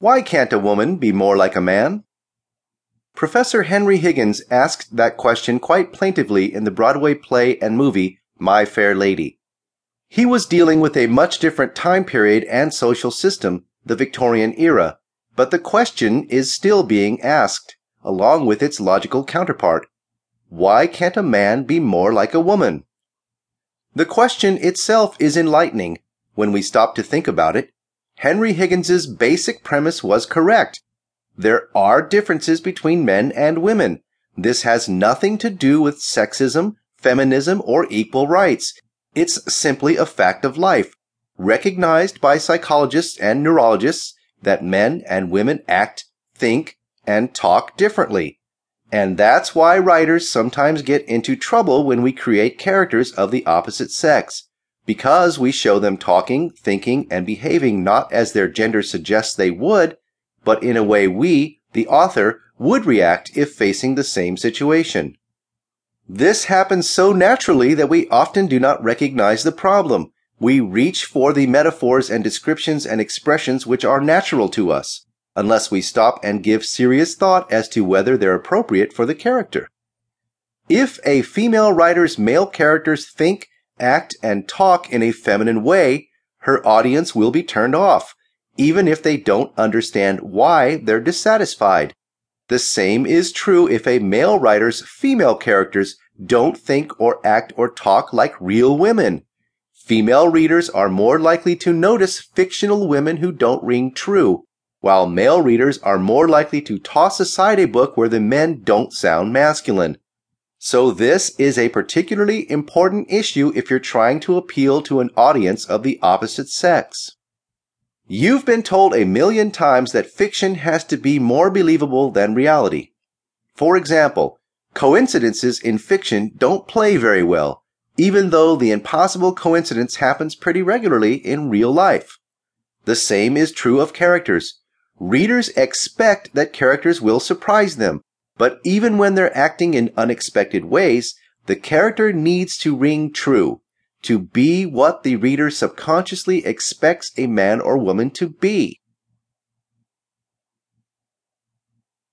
Why can't a woman be more like a man? Professor Henry Higgins asked that question quite plaintively in the Broadway play and movie My Fair Lady. He was dealing with a much different time period and social system, the Victorian era, but the question is still being asked, along with its logical counterpart. Why can't a man be more like a woman? The question itself is enlightening when we stop to think about it. Henry Higgins's basic premise was correct. There are differences between men and women. This has nothing to do with sexism, feminism, or equal rights. It's simply a fact of life, recognized by psychologists and neurologists that men and women act, think, and talk differently. And that's why writers sometimes get into trouble when we create characters of the opposite sex, because we show them talking, thinking, and behaving not as their gender suggests they would, but in a way we, the author, would react if facing the same situation. This happens so naturally that we often do not recognize the problem. We reach for the metaphors and descriptions and expressions which are natural to us, unless we stop and give serious thought as to whether they're appropriate for the character. If a female writer's male characters think, act, and talk in a feminine way, her audience will be turned off, even if they don't understand why they're dissatisfied. The same is true if a male writer's female characters don't think or act or talk like real women. Female readers are more likely to notice fictional women who don't ring true, while male readers are more likely to toss aside a book where the men don't sound masculine. So this is a particularly important issue if you're trying to appeal to an audience of the opposite sex. You've been told 1,000,000 times that fiction has to be more believable than reality. For example, coincidences in fiction don't play very well, even though the impossible coincidence happens pretty regularly in real life. The same is true of characters. Readers expect that characters will surprise them, but even when they're acting in unexpected ways, the character needs to ring true, to be what the reader subconsciously expects a man or woman to be.